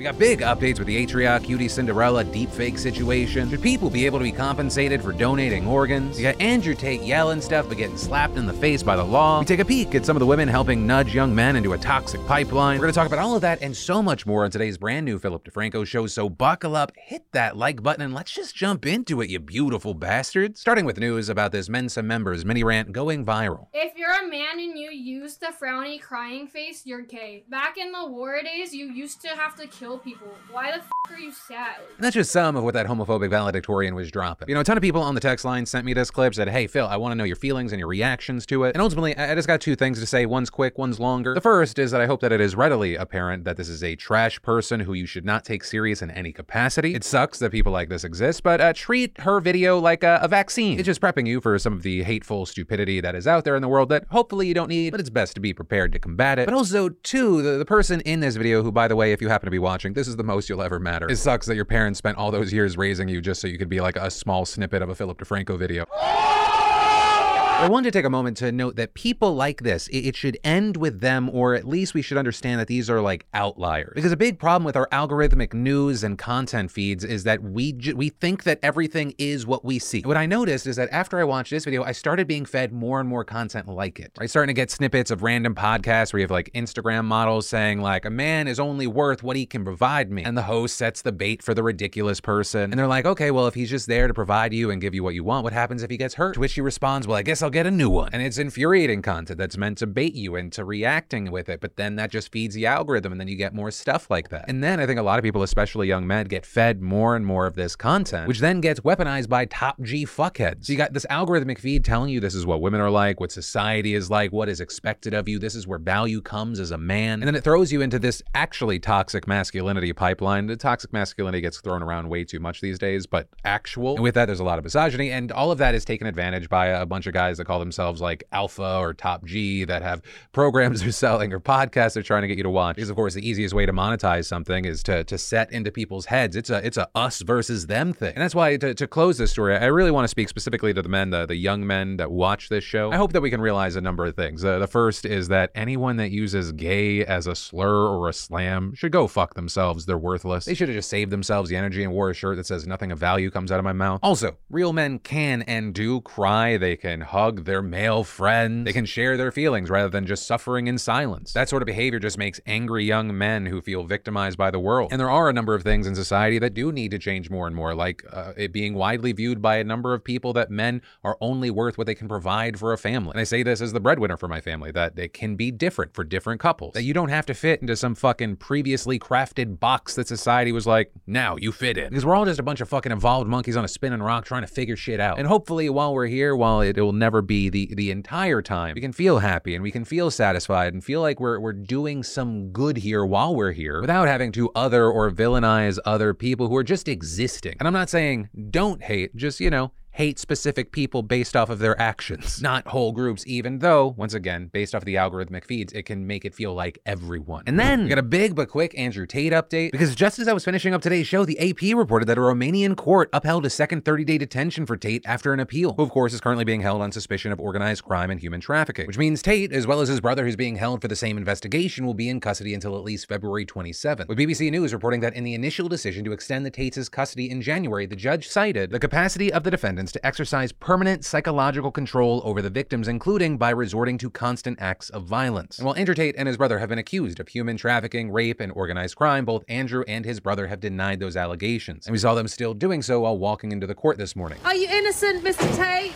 We got big updates with the Atrioc, QTCinderella deepfake situation. Should people be able to be compensated for donating organs? You got Andrew Tate yelling stuff but getting slapped in the face by the law. We take a peek at some of the women helping nudge young men into a toxic pipeline. We're gonna talk about all of that and so much more on today's brand new Philip DeFranco show, so buckle up, hit that like button, and let's just jump into it, you beautiful bastards. Starting with news about this Mensa members mini rant going viral. If you're a man and you use the frowny crying face, you're gay. Back in the war days, you used to have to kill people. Why the f are you sad? And that's just some of what that homophobic valedictorian was dropping. You know, a ton of people on the text line sent me this clip, said, hey, Phil, I want to know your feelings and your reactions to it. And ultimately, I just got two things to say. One's quick, one's longer. The first is that I hope that it is readily apparent that this is a trash person who you should not take serious in any capacity. It sucks that people like this exist, but treat her video like a vaccine. It's just prepping you for some of the hateful stupidity that is out there in the world that hopefully you don't need, but it's best to be prepared to combat it. But also, too, the person in this video, who, by the way, if you happen to be watching, this is the most you'll ever matter. It sucks that your parents spent all those years raising you just so you could be like a small snippet of a Philip DeFranco video. I wanted to take a moment to note that people like this, it should end with them, or at least we should understand that these are like outliers. Because a big problem with our algorithmic news and content feeds is that we think that everything is what we see. What I noticed is that after I watched this video, I started being fed more and more content like it. Right? Starting to get snippets of random podcasts where you have like Instagram models saying like, a man is only worth what he can provide me. And the host sets the bait for the ridiculous person. And they're like, okay, well, if he's just there to provide you and give you what you want, what happens if he gets hurt? To which she responds, well, I guess I'll get a new one. And it's infuriating content that's meant to bait you into reacting with it, but then that just feeds the algorithm and then you get more stuff like that. And then I think a lot of people, especially young men, get fed more and more of this content, which then gets weaponized by top G fuckheads. So you got this algorithmic feed telling you this is what women are like, what society is like, what is expected of you, this is where value comes as a man. And then it throws you into this actually toxic masculinity pipeline. The toxic masculinity gets thrown around way too much these days, but actual. And with that, there's a lot of misogyny, and all of that is taken advantage by a bunch of guys that call themselves like Alpha or Top G, that have programs they're selling or podcasts they're trying to get you to watch. Because of course the easiest way to monetize something is to set into people's heads. It's a us versus them thing. And that's why to close this story, I really want to speak specifically to the men, the young men that watch this show. I hope that we can realize a number of things. The first is that anyone that uses gay as a slur or a slam should go fuck themselves. They're worthless. They should have just saved themselves the energy and wore a shirt that says nothing of value comes out of my mouth. Also, real men can and do cry. They can hug their male friends. They can share their feelings rather than just suffering in silence. That sort of behavior just makes angry young men who feel victimized by the world. And there are a number of things in society that do need to change more and more, like it being widely viewed by a number of people that men are only worth what they can provide for a family. And I say this as the breadwinner for my family, that they can be different for different couples, that you don't have to fit into some fucking previously crafted box that society was like, now you fit in. Because we're all just a bunch of fucking evolved monkeys on a spinning rock trying to figure shit out. And hopefully while we're here, while it will never be the entire time, we can feel happy and we can feel satisfied and feel like we're doing some good here while we're here, without having to other or villainize other people who are just existing. And I'm not saying don't hate, just, you know, hate specific people based off of their actions, not whole groups, even though, once again, based off the algorithmic feeds, it can make it feel like everyone. And then we got a big but quick Andrew Tate update, because just as I was finishing up today's show, the AP reported that a Romanian court upheld a second 30-day detention for Tate after an appeal, who of course is currently being held on suspicion of organized crime and human trafficking, which means Tate, as well as his brother who's being held for the same investigation, will be in custody until at least February 27th. With BBC News reporting that in the initial decision to extend the Tate's custody in January, the judge cited the capacity of the defendant to exercise permanent psychological control over the victims, including by resorting to constant acts of violence. And while Andrew Tate and his brother have been accused of human trafficking, rape, and organized crime, both Andrew and his brother have denied those allegations. And we saw them still doing so while walking into the court this morning. Are you innocent, Mr. Tate?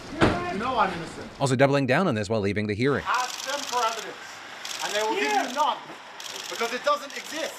No, I'm innocent. Also doubling down on this while leaving the hearing. Ask them for evidence, and they will give you none, because it doesn't exist.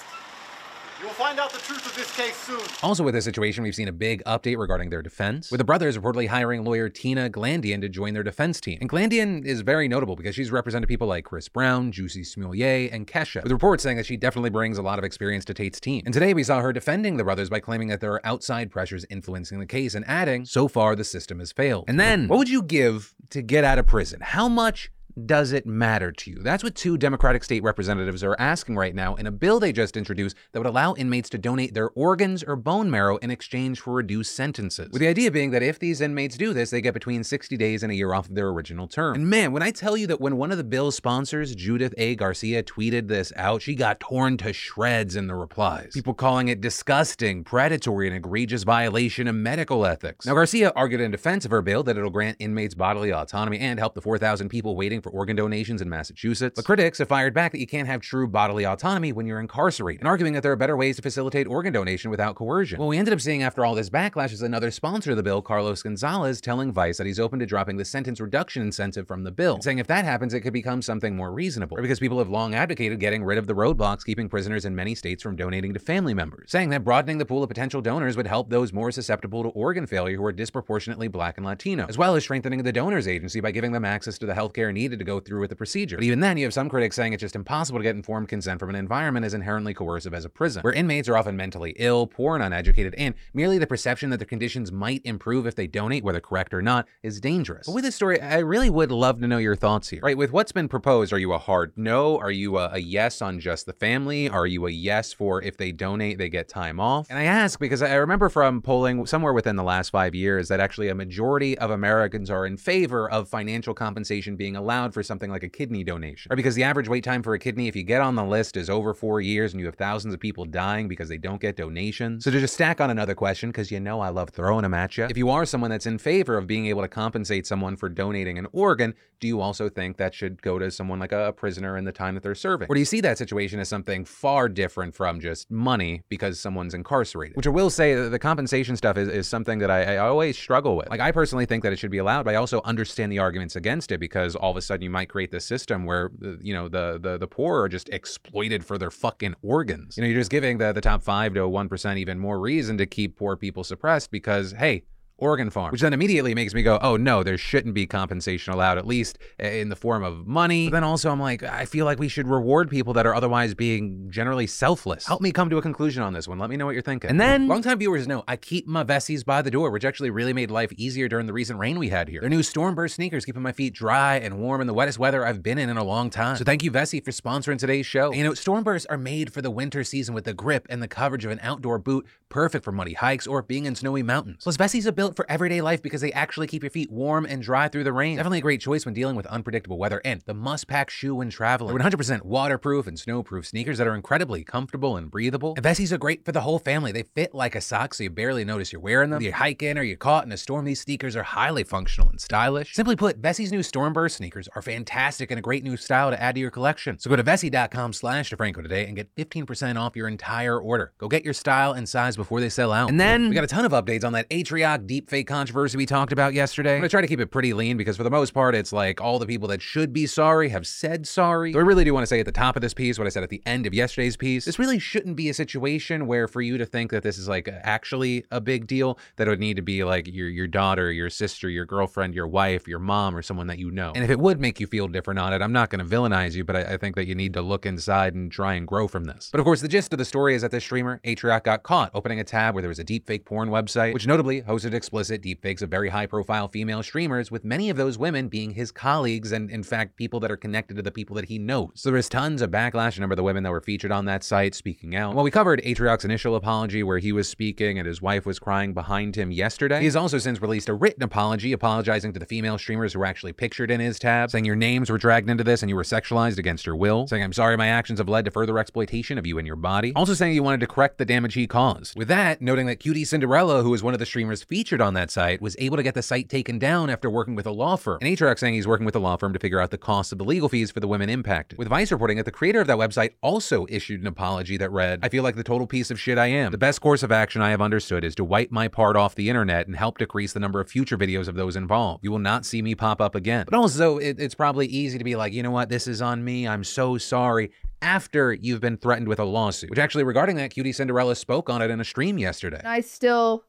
You'll find out the truth of this case soon. Also with this situation, we've seen a big update regarding their defense, with the brothers reportedly hiring lawyer Tina Glandian to join their defense team. And Glandian is very notable because she's represented people like Chris Brown, Juicy Smollier, and Kesha, with reports saying that she definitely brings a lot of experience to Tate's team. And today we saw her defending the brothers by claiming that there are outside pressures influencing the case and adding, so far the system has failed. And then, what would you give to get out of prison? How much does it matter to you? That's what two Democratic state representatives are asking right now in a bill they just introduced that would allow inmates to donate their organs or bone marrow in exchange for reduced sentences, with the idea being that if these inmates do this, they get between 60 days and a year off of their original term. And man, when I tell you that when one of the bill's sponsors, Judith A. Garcia, tweeted this out, she got torn to shreds in the replies. People calling it disgusting, predatory, and egregious violation of medical ethics. Now, Garcia argued in defense of her bill that it'll grant inmates bodily autonomy and help the 4,000 people waiting for organ donations in Massachusetts. But critics have fired back that you can't have true bodily autonomy when you're incarcerated, and arguing that there are better ways to facilitate organ donation without coercion. What we ended up seeing after all this backlash is another sponsor of the bill, Carlos Gonzalez, telling Vice that he's open to dropping the sentence reduction incentive from the bill, saying if that happens, it could become something more reasonable. Or because people have long advocated getting rid of the roadblocks keeping prisoners in many states from donating to family members, saying that broadening the pool of potential donors would help those more susceptible to organ failure who are disproportionately Black and Latino, as well as strengthening the donors agency by giving them access to the healthcare needed to go through with the procedure. But even then, you have some critics saying it's just impossible to get informed consent from an environment as inherently coercive as a prison, where inmates are often mentally ill, poor and uneducated, and merely the perception that their conditions might improve if they donate, whether correct or not, is dangerous. But with this story, I really would love to know your thoughts here. Right, with what's been proposed, are you a hard no? Are you a yes on just the family? Are you a yes for if they donate, they get time off? And I ask because I remember from polling somewhere within the last 5 years that actually a majority of Americans are in favor of financial compensation being allowed for something like a kidney donation, right? Because the average wait time for a kidney, if you get on the list, is over 4 years, and you have thousands of people dying because they don't get donations. So to just stack on another question, because you know I love throwing them at you, if you are someone that's in favor of being able to compensate someone for donating an organ, do you also think that should go to someone like a prisoner in the time that they're serving? Or do you see that situation as something far different from just money because someone's incarcerated? Which I will say, the compensation stuff is something that I always struggle with. Like, I personally think that it should be allowed, but I also understand the arguments against it, because all of a sudden you might create this system where, you know, the poor are just exploited for their fucking organs. You know, you're just giving the top 5 to 1% even more reason to keep poor people suppressed because, hey, organ farm, which then immediately makes me go, oh no, there shouldn't be compensation allowed, at least in the form of money. But then also I'm like, I feel like we should reward people that are otherwise being generally selfless. Help me come to a conclusion on this one. Let me know what you're thinking. And then longtime viewers know I keep my Vessies by the door, which actually really made life easier during the recent rain we had here. Their new Stormburst sneakers keeping my feet dry and warm in the wettest weather I've been in a long time. So thank you, Vessie, for sponsoring today's show. And you know, Stormbursts are made for the winter season with the grip and the coverage of an outdoor boot, perfect for muddy hikes or being in snowy mountains. Plus, Vessies have built for everyday life because they actually keep your feet warm and dry through the rain. Definitely a great choice when dealing with unpredictable weather, and the must-pack shoe when traveling. They're 100% waterproof and snowproof sneakers that are incredibly comfortable and breathable. And Vessies are great for the whole family. They fit like a sock, so you barely notice you're wearing them. Whether you're hiking or you're caught in a storm, these sneakers are highly functional and stylish. Simply put, Vessie's new Stormburst sneakers are fantastic and a great new style to add to your collection. So go to vessie.com/DeFranco today and get 15% off your entire order. Go get your style and size before they sell out. And then we got a ton of updates on that Atrioc deepfake controversy we talked about yesterday. I'm gonna try to keep it pretty lean because for the most part, it's like all the people that should be sorry have said sorry. So I really do want to say at the top of this piece what I said at the end of yesterday's piece. This really shouldn't be a situation where for you to think that this is like actually a big deal, that it would need to be like your daughter, your sister, your girlfriend, your wife, your mom, or someone that you know. And if it would make you feel different on it, I'm not gonna villainize you, but I think that you need to look inside and try and grow from this. But of course, the gist of the story is that this streamer, Atrioc, got caught opening a tab where there was a deepfake porn website, which notably hosted explicit deepfakes of very high-profile female streamers, with many of those women being his colleagues and, in fact, people that are connected to the people that he knows. So there was tons of backlash. A number of the women that were featured on that site speaking out. And while we covered Atrioc's initial apology where he was speaking and his wife was crying behind him yesterday, he has also since released a written apology apologizing to the female streamers who were actually pictured in his tab, saying your names were dragged into this and you were sexualized against your will, saying I'm sorry my actions have led to further exploitation of you and your body, also saying he wanted to correct the damage he caused. With that, noting that QTCinderella, who was one of the streamers featured on that site, was able to get the site taken down after working with a law firm. And Atrioc saying he's working with a law firm to figure out the cost of the legal fees for the women impacted. With Vice reporting that the creator of that website also issued an apology that read, I feel like the total piece of shit I am. The best course of action I have understood is to wipe my part off the internet and help decrease the number of future videos of those involved. You will not see me pop up again. But also, it's probably easy to be like, you know what, this is on me, I'm so sorry, after you've been threatened with a lawsuit. Which actually, regarding that, QTCinderella spoke on it in a stream yesterday. I still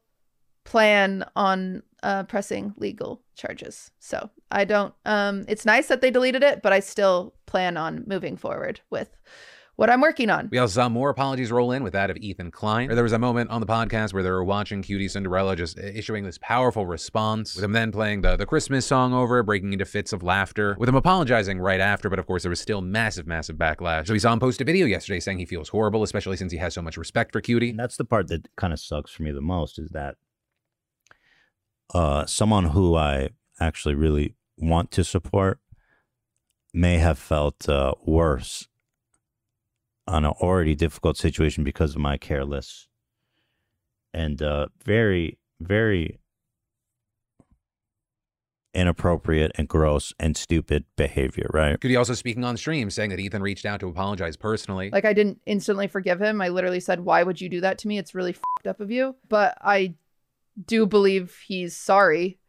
plan on pressing legal charges. So I don't, it's nice that they deleted it, but I still plan on moving forward with what I'm working on. We also saw more apologies roll in with that of Ethan Klein. There was a moment on the podcast where they were watching QTCinderella just issuing this powerful response, with him then playing the Christmas song over, breaking into fits of laughter, with him apologizing right after, but of course there was still massive, massive backlash. So we saw him post a video yesterday saying he feels horrible, especially since he has so much respect for QT. And that's the part that kind of sucks for me the most, is that someone who I actually really want to support may have felt worse on an already difficult situation because of my careless and very, very inappropriate and gross and stupid behavior, right? QT also speaking on stream, saying that Ethan reached out to apologize personally. Like, I didn't instantly forgive him. I literally said, why would you do that to me? It's really fucked up of you. But I do believe he's sorry.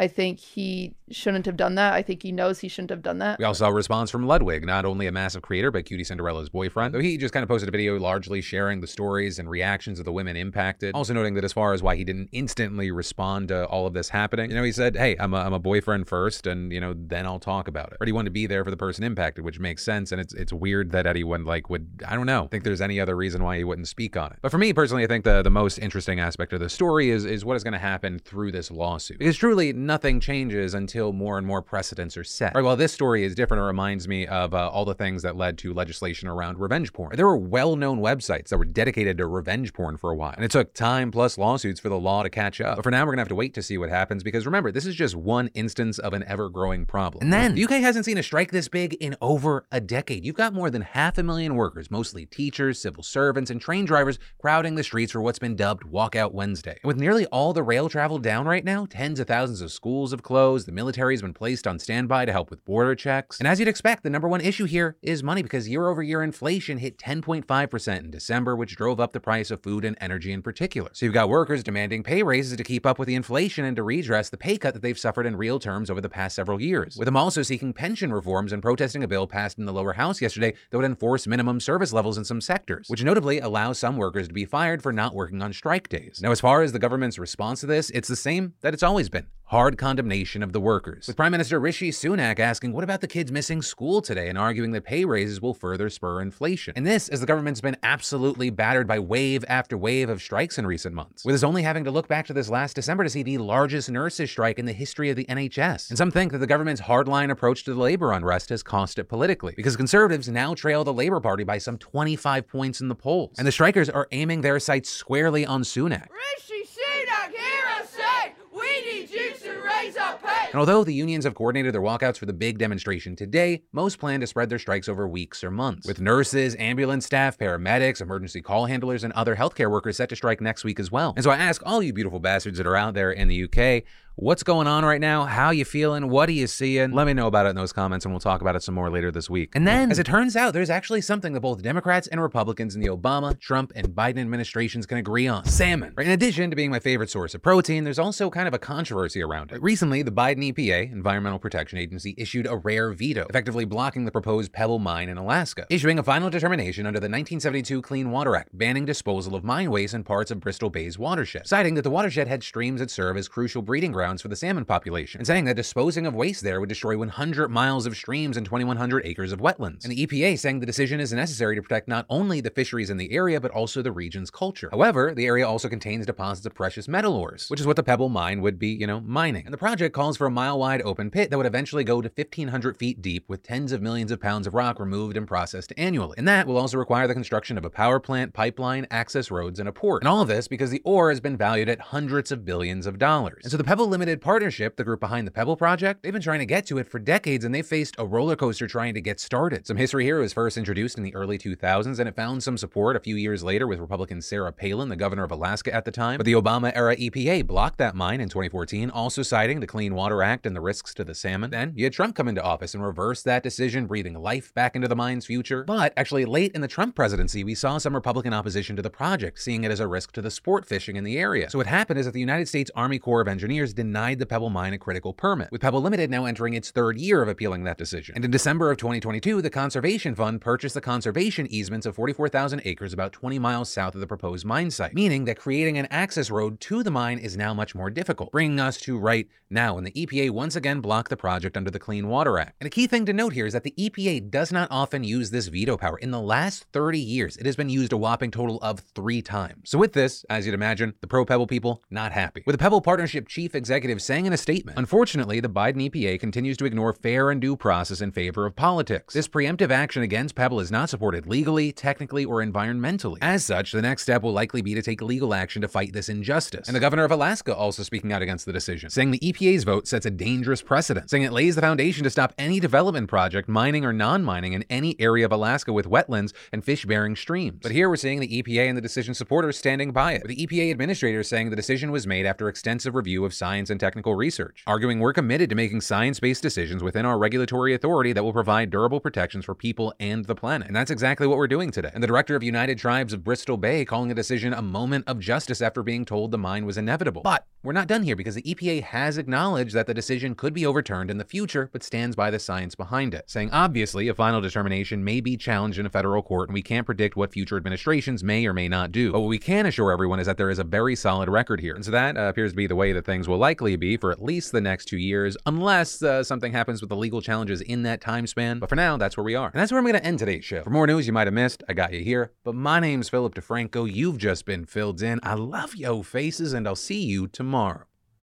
I think he shouldn't have done that. I think he knows he shouldn't have done that. We also saw a response from Ludwig, not only a massive creator, but QTCinderella's boyfriend. So he just kind of posted a video largely sharing the stories and reactions of the women impacted. Also noting that as far as why he didn't instantly respond to all of this happening, you know, he said, hey, I'm a boyfriend first, and, you know, then I'll talk about it. Or he wanted to be there for the person impacted, which makes sense. And it's weird that anyone like would, I don't know, think there's any other reason why he wouldn't speak on it. But for me personally, I think the most interesting aspect of the story is what is going to happen through this lawsuit. Because truly, nothing changes until more and more precedents are set. All right, well, this story is different. It reminds me of all the things that led to legislation around revenge porn. There were well-known websites that were dedicated to revenge porn for a while, and it took time plus lawsuits for the law to catch up. But for now, we're gonna have to wait to see what happens, because remember, this is just one instance of an ever-growing problem. And then, the UK hasn't seen a strike this big in over a decade. You've got more than 500,000 workers, mostly teachers, civil servants, and train drivers, crowding the streets for what's been dubbed Walkout Wednesday. And with nearly all the rail travel down right now, tens of thousands of schools have closed, the military has been placed on standby to help with border checks. And as you'd expect, the number one issue here is money, because year-over-year inflation hit 10.5% in December, which drove up the price of food and energy in particular. So you've got workers demanding pay raises to keep up with the inflation and to redress the pay cut that they've suffered in real terms over the past several years, with them also seeking pension reforms and protesting a bill passed in the lower house yesterday that would enforce minimum service levels in some sectors, which notably allows some workers to be fired for not working on strike days. Now, as far as the government's response to this, it's the same that it's always been. Hard condemnation of the workers, with Prime Minister Rishi Sunak asking, what about the kids missing school today, and arguing that pay raises will further spur inflation. And this, as the government's been absolutely battered by wave after wave of strikes in recent months, with us only having to look back to this last December to see the largest nurses strike in the history of the NHS. And some think that the government's hardline approach to the labor unrest has cost it politically, because conservatives now trail the Labour Party by some 25 points in the polls. And the strikers are aiming their sights squarely on Sunak. Rishi Sunak, hear us say, we need you to raise our pay. And although the unions have coordinated their walkouts for the big demonstration today, most plan to spread their strikes over weeks or months, with nurses, ambulance staff, paramedics, emergency call handlers, and other healthcare workers set to strike next week as well. And so I ask all you beautiful bastards that are out there in the UK, what's going on right now? How you feeling? What are you seeing? Let me know about it in those comments, and we'll talk about it some more later this week. And then, as it turns out, there's actually something that both Democrats and Republicans in the Obama, Trump, and Biden administrations can agree on. Salmon. Right? In addition to being my favorite source of protein, there's also kind of a controversy around it. Recently, the Biden EPA, Environmental Protection Agency, issued a rare veto, effectively blocking the proposed Pebble mine in Alaska, issuing a final determination under the 1972 Clean Water Act, banning disposal of mine waste in parts of Bristol Bay's watershed, citing that the watershed had streams that serve as crucial breeding grounds for the salmon population, and saying that disposing of waste there would destroy 100 miles of streams and 2,100 acres of wetlands. And the EPA saying the decision is necessary to protect not only the fisheries in the area, but also the region's culture. However, the area also contains deposits of precious metal ores, which is what the Pebble mine would be, you know, mining. And the project calls for a mile-wide open pit that would eventually go to 1,500 feet deep, with tens of millions of pounds of rock removed and processed annually. And that will also require the construction of a power plant, pipeline, access roads, and a port. And all of this because the ore has been valued at hundreds of billions of dollars. And so the Pebble Limited Partnership, the group behind the Pebble Project, they've been trying to get to it for decades, and they faced a roller coaster trying to get started. Some history here: was first introduced in the early 2000s, and it found some support a few years later with Republican Sarah Palin, the governor of Alaska at the time. But the Obama-era EPA blocked that mine in 2014, also citing the Clean Water Act and the risks to the salmon. Then you had Trump come into office and reverse that decision, breathing life back into the mine's future. But actually, late in the Trump presidency, we saw some Republican opposition to the project, seeing it as a risk to the sport fishing in the area. So what happened is that the United States Army Corps of Engineers denied the Pebble mine a critical permit, with Pebble Limited now entering its third year of appealing that decision. And in December of 2022, the Conservation Fund purchased the conservation easements of 44,000 acres about 20 miles south of the proposed mine site, meaning that creating an access road to the mine is now much more difficult, bringing us to right now when the EPA once again blocked the project under the Clean Water Act. And a key thing to note here is that the EPA does not often use this veto power. In the last 30 years, it has been used a whopping total of 3 times. So with this, as you'd imagine, the pro-Pebble people not happy. With the Pebble Partnership chief executive saying in a statement, "Unfortunately, the Biden EPA continues to ignore fair and due process in favor of politics. This preemptive action against Pebble is not supported legally, technically, or environmentally. As such, the next step will likely be to take legal action to fight this injustice." And the governor of Alaska also speaking out against the decision, saying the EPA's vote sets a dangerous precedent, saying it lays the foundation to stop any development project, mining or non-mining, in any area of Alaska with wetlands and fish-bearing streams. But here we're seeing the EPA and the decision supporters standing by it, with the EPA administrator saying the decision was made after extensive review of science and technical research, arguing we're committed to making science-based decisions within our regulatory authority that will provide durable protections for people and the planet. And that's exactly what we're doing today. And the director of United Tribes of Bristol Bay calling the decision a moment of justice after being told the mine was inevitable. But we're not done here, because the EPA has acknowledged that the decision could be overturned in the future, but stands by the science behind it, saying obviously a final determination may be challenged in a federal court and we can't predict what future administrations may or may not do. But what we can assure everyone is that there is a very solid record here. And so that appears to be the way that things will likely be for at least the next 2 years, unless something happens with the legal challenges in that time span. But for now, that's where we are. And that's where I'm going to end today's show. For more news you might have missed, I got you here. But my name's Philip DeFranco. You've just been filled in. I love yo faces, and I'll see you tomorrow.